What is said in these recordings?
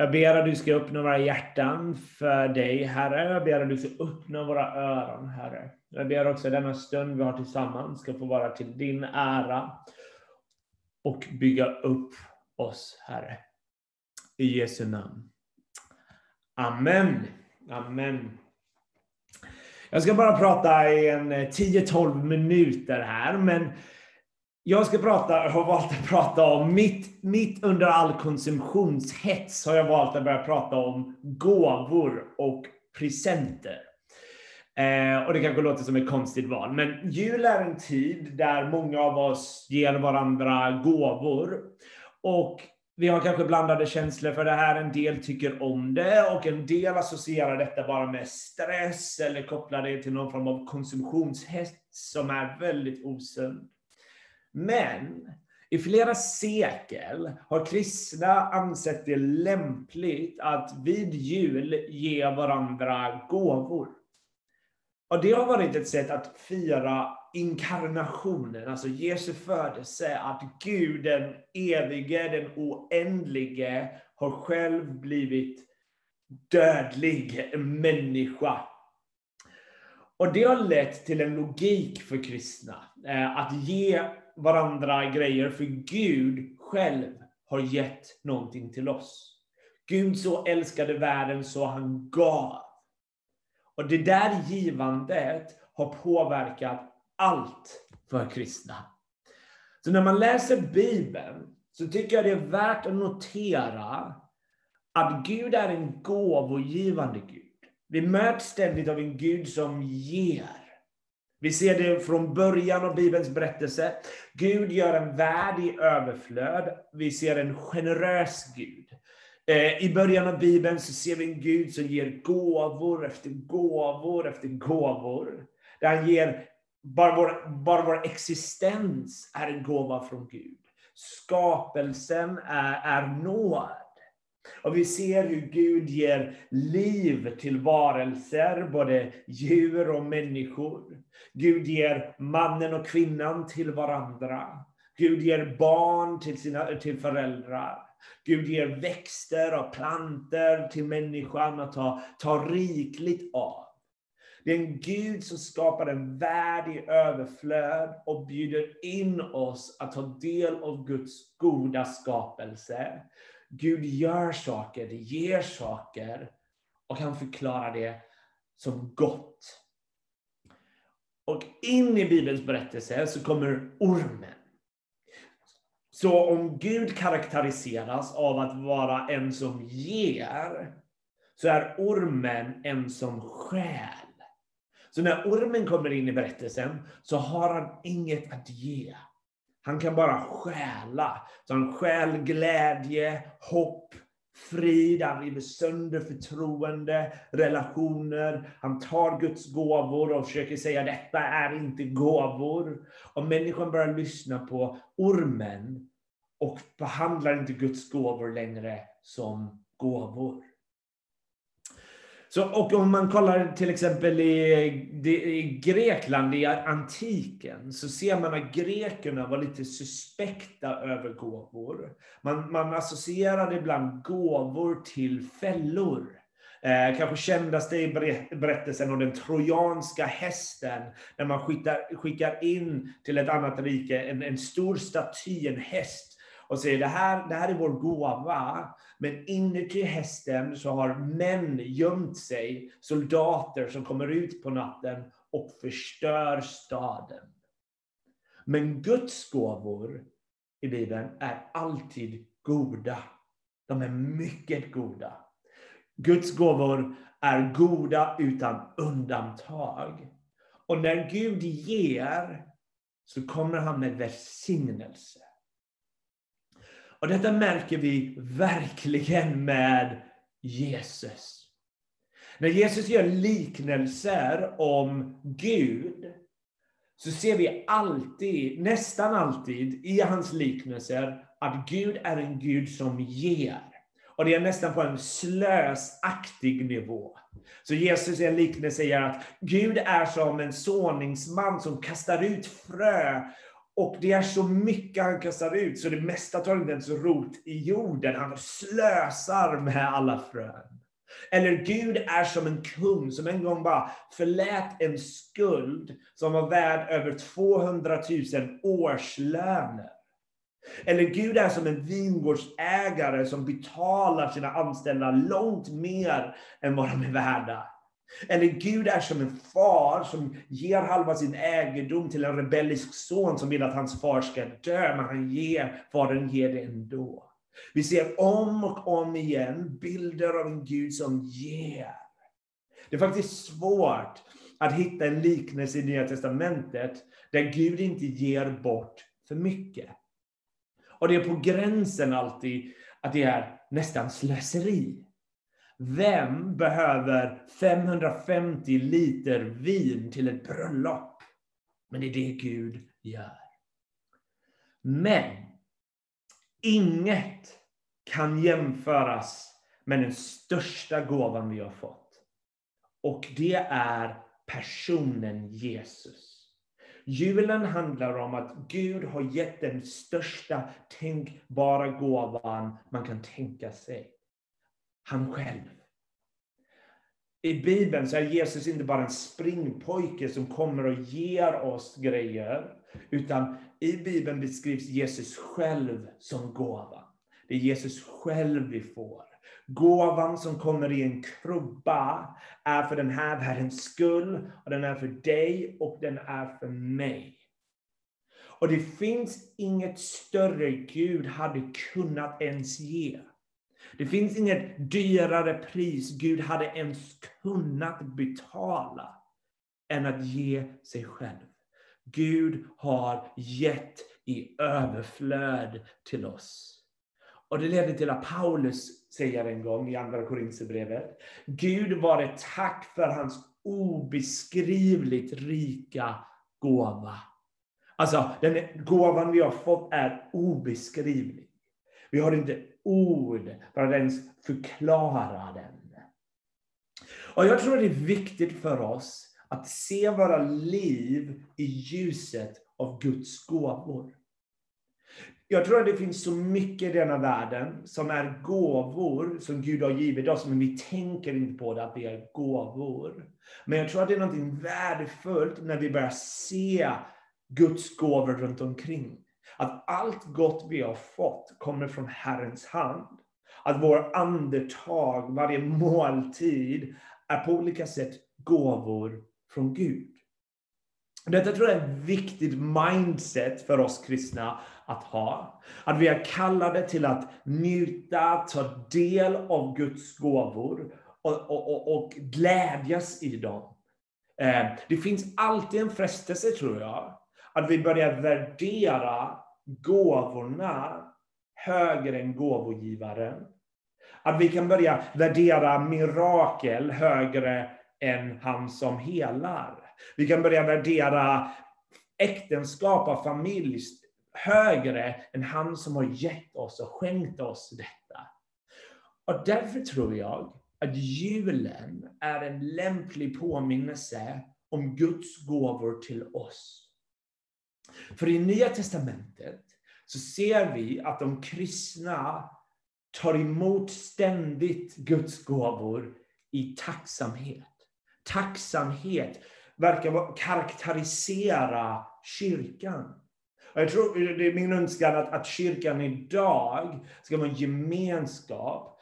Jag ber att du ska öppna våra hjärtan för dig, Herre. Jag ber att du ska öppna våra öron, Herre. Jag ber också att denna stund vi har tillsammans ska få vara till din ära och bygga upp oss, Herre. I Jesu namn. Amen. Amen. Jag ska bara prata i en 10-12 minuter här, men jag ska har valt att prata om mitt under all konsumtionshets har jag valt att börja prata om gåvor och presenter. Och det kanske låter som ett konstigt val, men jul är en tid där många av oss ger varandra gåvor. Och vi har kanske blandade känslor för det här. En del tycker om det och en del associerar detta bara med stress eller kopplar det till någon form av konsumtionshets som är väldigt osund. Men i flera sekel har kristna ansett det lämpligt att vid jul ge varandra gåvor. Och det har varit ett sätt att fira inkarnationen, alltså Jesu födelse, att Gud, den evige, den oändlige, har själv blivit dödlig människa. Och det har lett till en logik för kristna, att ge varandra grejer, för Gud själv har gett någonting till oss. Gud så älskade världen så han gav. Och det där givandet har påverkat allt för kristna. Så när man läser Bibeln så tycker jag det är värt att notera att Gud är en gåvogivande Gud. Vi möts ständigt av en Gud som ger. Vi ser det från början av Bibelns berättelse. Gud gör en värld i överflöd. Vi ser en generös Gud. I början av Bibeln så ser vi en Gud som ger gåvor efter gåvor efter gåvor. Där han ger, bara vår existens är en gåva från Gud. Skapelsen är nåd. Och vi ser hur Gud ger liv till varelser, både djur och människor. Gud ger mannen och kvinnan till varandra. Gud ger barn till föräldrar. Gud ger växter och planter till människan att ta rikligt av. Det är en Gud som skapar en värld i överflöd och bjuder in oss att ta del av Guds goda skapelse. Gud gör saker, ger saker och han förklarar det som gott. Och in i Bibelns berättelse så kommer ormen. Så om Gud karaktäriseras av att vara en som ger, så är ormen en som stjäl. Så när ormen kommer in i berättelsen så har han inget att ge. Han kan bara stjäla. Så han stjäl glädje, hopp, frid. Han river sönder förtroende, relationer. Han tar Guds gåvor och försöker säga detta är inte gåvor. Och människan börjar lyssna på ormen och behandlar inte Guds gåvor längre som gåvor. Så, och om man kollar till exempel i Grekland i antiken så ser man att grekerna var lite suspekta över gåvor. Man associerade ibland gåvor till fällor. Kanske kändes det i berättelsen om den trojanska hästen när man skickar in till ett annat rike en stor staty, en häst. Och säger det här är vår gåva. Men inuti hästen så har män gömt sig. Soldater som kommer ut på natten och förstör staden. Men Guds gåvor i Bibeln är alltid goda. De är mycket goda. Guds gåvor är goda utan undantag. Och när Gud ger så kommer han med välsignelse. Och detta märker vi verkligen med Jesus. När Jesus gör liknelser om Gud så ser vi alltid, nästan alltid i hans liknelser att Gud är en Gud som ger. Och det är nästan på en slösaktig nivå. Så Jesus i en liknelse säger att Gud är som en såningsman som kastar ut frö. Och det är så mycket han kastar ut, så det mesta tar inte ens rot i jorden. Han slösar med alla frön. Eller Gud är som en kung som en gång bara förlät en skuld som var värd över 200 000 årslöner. Eller Gud är som en vingårdsägare som betalar sina anställda långt mer än vad de är värda. Eller Gud är som en far som ger halva sin egendom till en rebellisk son som vill att hans far ska dö, men fadern ger det ändå. Vi ser om och om igen bilder av en Gud som ger. Det är faktiskt svårt att hitta en liknelse i Nya Testamentet där Gud inte ger bort för mycket. Och det är på gränsen alltid att det är nästan slöseri. Vem behöver 550 liter vin till ett bröllop? Men det är det Gud gör. Men inget kan jämföras med den största gåvan vi har fått. Och det är personen Jesus. Julen handlar om att Gud har gett den största tänkbara gåvan man kan tänka sig. Han själv. I Bibeln så är Jesus inte bara en springpojke som kommer och ger oss grejer. Utan i Bibeln beskrivs Jesus själv som gåvan. Det är Jesus själv vi får. Gåvan som kommer i en krubba är för den här världens skull. Och den är för dig och den är för mig. Och det finns inget större Gud hade kunnat ens ge. Det finns inget dyrare pris Gud hade ens kunnat betala än att ge sig själv. Gud har gett i överflöd till oss. Och det leder till att Paulus säger en gång i andra Korinthierbrevet: Gud var ett tack för hans obeskrivligt rika gåva. Alltså, den gåvan vi har fått är obeskrivlig. Vi har inte ord för att ens förklara den. Och jag tror det är viktigt för oss att se våra liv i ljuset av Guds gåvor. Jag tror att det finns så mycket i denna världen som är gåvor som Gud har givit oss, men vi tänker inte på det att det är gåvor. Men jag tror att det är något värdefullt när vi börjar se Guds gåvor runt omkring. Att allt gott vi har fått kommer från Herrens hand. Att vår andetag, varje måltid, är på olika sätt gåvor från Gud. Detta tror jag är ett viktigt mindset för oss kristna att ha. Att vi är kallade till att njuta, ta del av Guds gåvor och glädjas i dem. Det finns alltid en frestelse, tror jag, att vi börjar värdera gåvorna högre än gåvogivaren. Att vi kan börja värdera mirakel högre än han som helar. Vi kan börja värdera äktenskap och familj högre än han som har gett oss och skänkt oss detta. Och därför tror jag att julen är en lämplig påminnelse om Guds gåvor till oss. För i Nya Testamentet så ser vi att de kristna tar emot ständigt Guds gåvor i tacksamhet. Tacksamhet verkar karaktärisera kyrkan. Och jag tror det är min önskan att kyrkan idag ska vara en gemenskap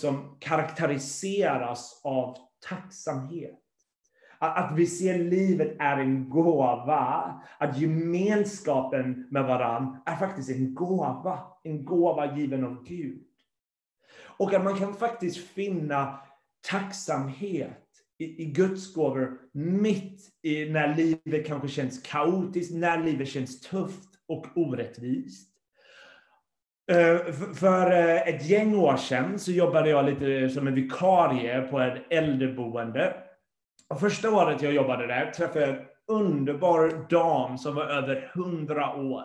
som karaktäriseras av tacksamhet. Att vi ser livet är en gåva. Att gemenskapen med varann är faktiskt en gåva. En gåva given av Gud. Och att man kan faktiskt finna tacksamhet i Guds gåvor mitt i när livet kanske känns kaotiskt. När livet känns tufft och orättvist. För ett gäng år sedan så jobbade jag lite som en vikarie på ett äldreboende. Och första året jag jobbade där träffade jag en underbar dam som var över 100 år.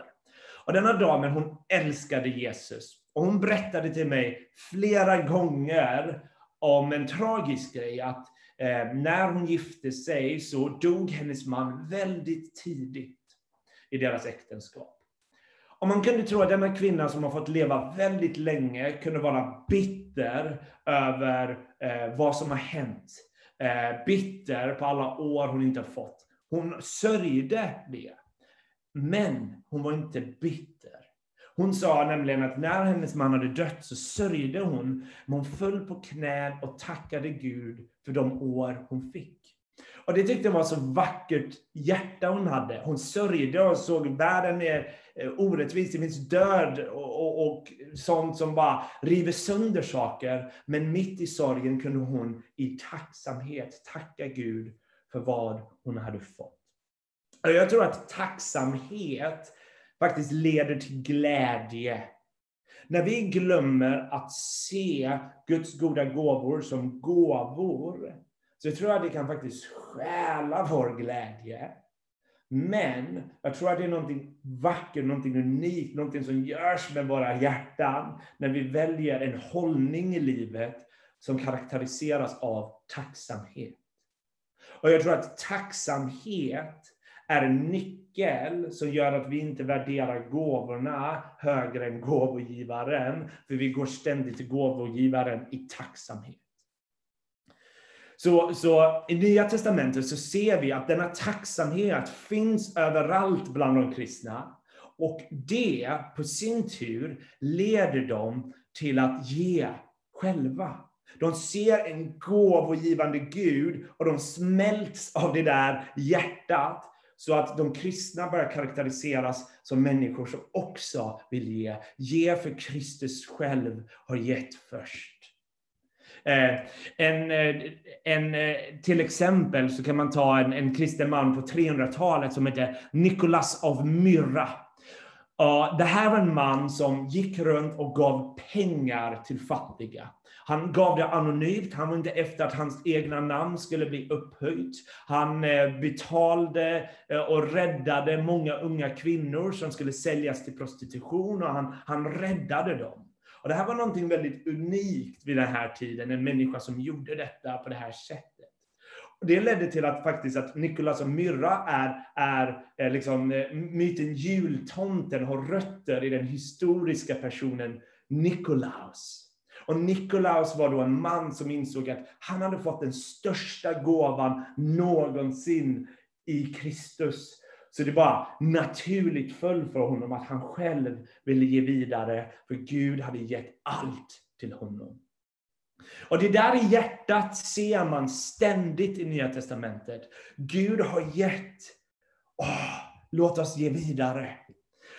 Och denna damen, hon älskade Jesus. Och hon berättade till mig flera gånger om en tragisk grej. Att när hon gifte sig så dog hennes man väldigt tidigt i deras äktenskap. Om man kunde tro att denna kvinna som har fått leva väldigt länge kunde vara bitter över vad som har hänt. Bitter på alla år hon inte har fått. Hon sörjde det. Men hon var inte bitter. Hon sa nämligen att när hennes man hade dött så sörjde hon. Men hon föll på knän och tackade Gud för de år hon fick. Och det tyckte jag var så vackert hjärta hon hade. Hon sörjde och såg världen är orättvis. Det finns död och sånt som bara river sönder saker. Men mitt i sorgen kunde hon i tacksamhet tacka Gud för vad hon hade fått. Och jag tror att tacksamhet faktiskt leder till glädje. När vi glömmer att se Guds goda gåvor som gåvor, så jag tror att det kan faktiskt stjäla vår glädje. Men jag tror att det är någonting vackert, någonting unikt, någonting som görs med våra hjärtan när vi väljer en hållning i livet som karaktäriseras av tacksamhet. Och jag tror att tacksamhet är en nyckel som gör att vi inte värderar gåvorna högre än gåvogivaren, för vi går ständigt till gåvogivaren i tacksamhet. Så i Nya testamentet så ser vi att denna tacksamhet finns överallt bland de kristna. Och det på sin tur leder dem till att ge själva. De ser en gåvogivande Gud och de smälts av det där hjärtat. Så att de kristna börjar karaktäriseras som människor som också vill ge. Ge för Kristus själv har gett först. Till exempel så kan man ta en kristen man på 300-talet som heter Nikolas av Myra. Det här var en man som gick runt och gav pengar till fattiga. Han gav det anonymt, han var inte efter att hans egna namn skulle bli upphöjt. Han betalade och räddade många unga kvinnor som skulle säljas till prostitution och han räddade dem. Och det här var någonting väldigt unikt vid den här tiden, en människa som gjorde detta på det här sättet. Och det ledde till att faktiskt att Nikolas av Myra är liksom, myten jultomten har rötter i den historiska personen Nikolaus. Och Nikolaus var då en man som insåg att han hade fått den största gåvan någonsin i Kristus. Så det bara naturligt föll för honom att han själv ville ge vidare. För Gud hade gett allt till honom. Och det där i hjärtat ser man ständigt i Nya testamentet. Gud har gett. Låt oss ge vidare.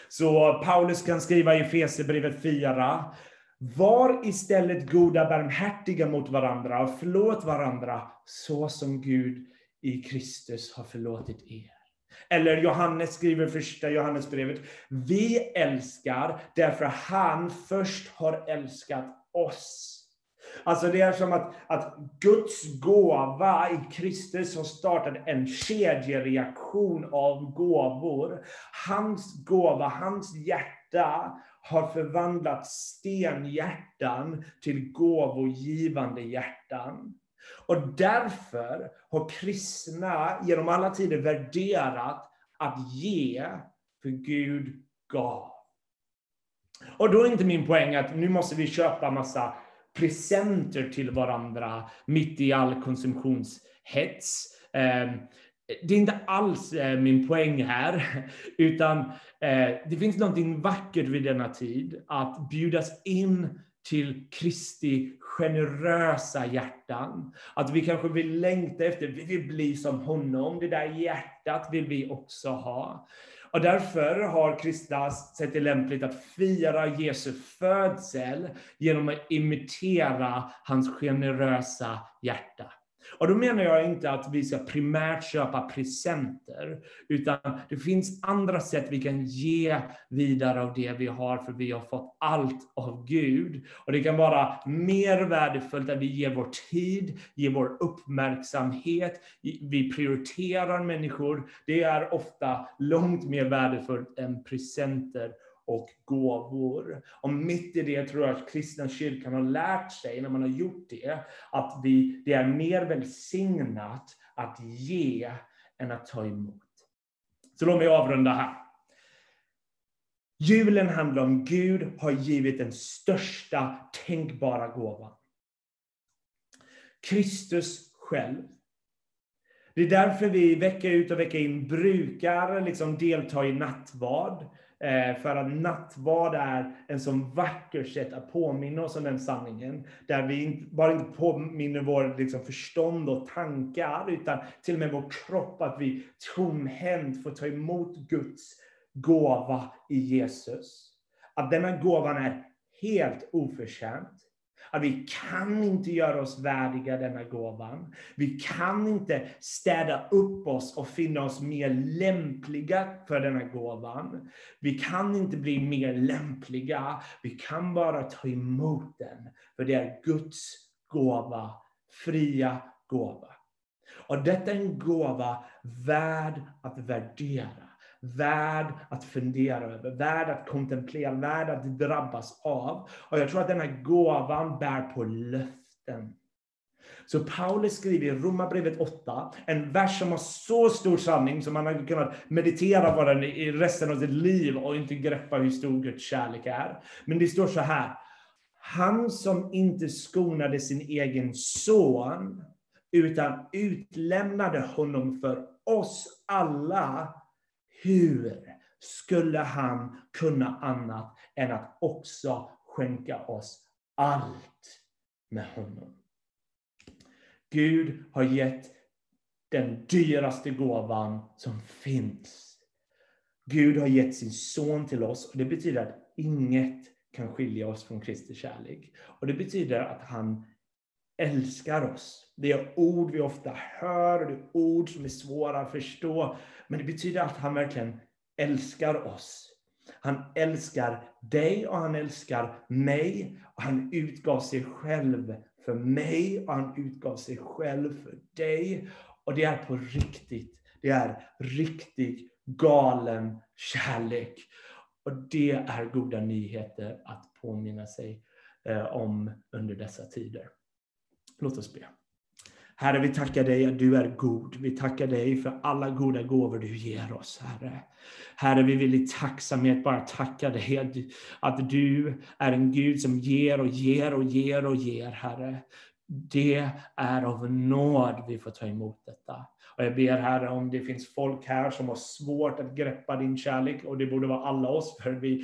Så Paulus kan skriva i Efesierbrevet 4. Var istället goda barmhärtiga mot varandra och förlåt varandra så som Gud i Kristus har förlåtit er. Eller Johannes skriver första Johannesbrevet. Vi älskar därför han först har älskat oss. Alltså det är som att Guds gåva i Kristus har startat en kedjereaktion av gåvor. Hans gåva, hans hjärta har förvandlat stenhjärtan till gåvogivande hjärtan. Och därför har kristna genom alla tider värderat att ge för Gud gav. Och då är inte min poäng att nu måste vi köpa massa presenter till varandra mitt i all konsumtionshets. Det är inte alls min poäng här, utan det finns någonting vackert vid denna tid att bjudas in till Kristi generösa hjärtan. Att vi kanske vill längta efter, vi vill bli som honom. Det där hjärtat vill vi också ha. Och därför har kristna sett det lämpligt att fira Jesu födsel genom att imitera hans generösa hjärta. Och då menar jag inte att vi ska primärt köpa presenter, utan det finns andra sätt vi kan ge vidare av det vi har, för vi har fått allt av Gud. Och det kan vara mer värdefullt att vi ger vår tid, ger vår uppmärksamhet, vi prioriterar människor. Det är ofta långt mer värdefullt än presenter och gåvor. Och mitt i det tror jag att kristna kyrkan har lärt sig, när man har gjort det, att det är mer välsignat att ge än att ta emot. Så låt mig avrunda här. Julen handlar om Gud har givit den största tänkbara gåvan. Kristus själv. Det är därför vi vecka ut och vecka in brukar liksom delta i nattvard. För att nattvard är en sån vacker sätt att påminna oss om den sanningen. Där vi bara inte påminner vår liksom förstånd och tankar, utan till och med vår kropp, att vi tomhänt får ta emot Guds gåva i Jesus. Att denna gåvan är helt oförtjänt. Att vi kan inte göra oss värdiga denna gåvan. Vi kan inte städa upp oss och finna oss mer lämpliga för denna gåvan. Vi kan inte bli mer lämpliga. Vi kan bara ta emot den. För det är Guds gåva. Fria gåva. Och detta är en gåva värd att värdera. Värd att fundera över, värd att kontemplera, värd att drabbas av. Och jag tror att den här gåvan bär på löften. Så Paulus skriver i Romarbrevet 8, en vers som har så stor sanning som man har kunnat meditera på den i resten av sitt liv och inte greppa hur stor Guds kärlek är. Men det står så här: han som inte skonade sin egen son, utan utlämnade honom för oss alla, hur skulle han kunna annat än att också skänka oss allt med honom? Gud har gett den dyraste gåvan som finns. Gud har gett sin son till oss, och det betyder att inget kan skilja oss från Kristi kärlek. Och det betyder att han älskar oss. Det är ord vi ofta hör, och det är ord som är svåra att förstå. Men det betyder att han verkligen älskar oss. Han älskar dig och han älskar mig. Och han utgav sig själv för mig och han utgav sig själv för dig. Och det är på riktigt. Det är riktigt galen kärlek. Och det är goda nyheter att påminna sig om under dessa tider. Låt oss be. Herre, vi tackar dig att du är god. Vi tackar dig för alla goda gåvor du ger oss, Herre. Herre, vi vill i tacksamhet bara tacka dig att du är en Gud som ger och ger och ger och ger, Herre. Det är av nåd vi får ta emot detta. Och jag ber, Herre, om det finns folk här som har svårt att greppa din kärlek, och det borde vara alla oss, för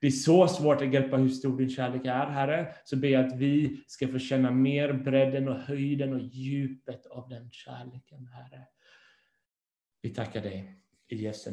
det är så svårt att greppa hur stor din kärlek är, Herre. Så ber jag att vi ska få känna mer bredden och höjden och djupet av den kärleken, Herre. Vi tackar dig i Jesu namn.